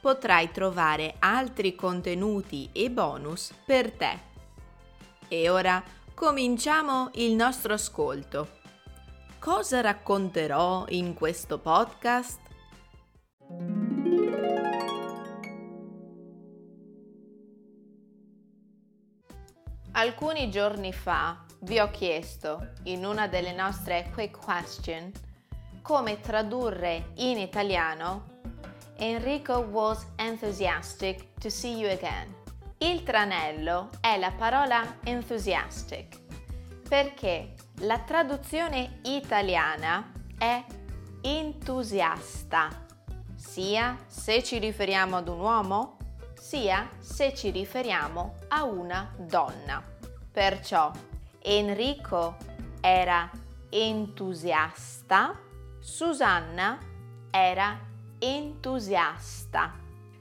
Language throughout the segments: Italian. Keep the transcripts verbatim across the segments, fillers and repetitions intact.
potrai trovare altri contenuti e bonus per te. E ora cominciamo il nostro ascolto. Cosa racconterò in questo podcast? Alcuni giorni fa vi ho chiesto, in una delle nostre quick question, come tradurre in italiano Enrico was enthusiastic to see you again. Il tranello è la parola enthusiastic perché la traduzione italiana è entusiasta, sia se ci riferiamo ad un uomo, sia se ci riferiamo a una donna. Perciò Enrico era entusiasta, Susanna era entusiasta.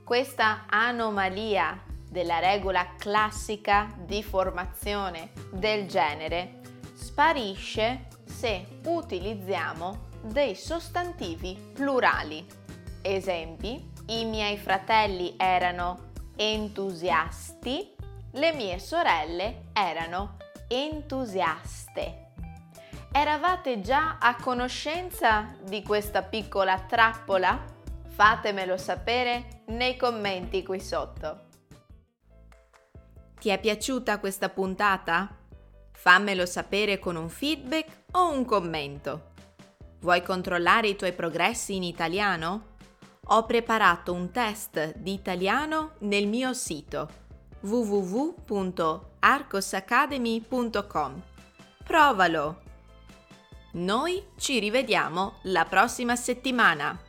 Questa anomalia della regola classica di formazione del genere sparisce se utilizziamo dei sostantivi plurali. Esempi: i miei fratelli erano entusiasti, le mie sorelle erano entusiaste. Eravate già a conoscenza di questa piccola trappola? Fatemelo sapere nei commenti qui sotto. Ti è piaciuta questa puntata? Fammelo sapere con un feedback o un commento. Vuoi controllare i tuoi progressi in italiano? Ho preparato un test di italiano nel mio sito w w w punto arcos academy punto com. Provalo! Noi ci rivediamo la prossima settimana!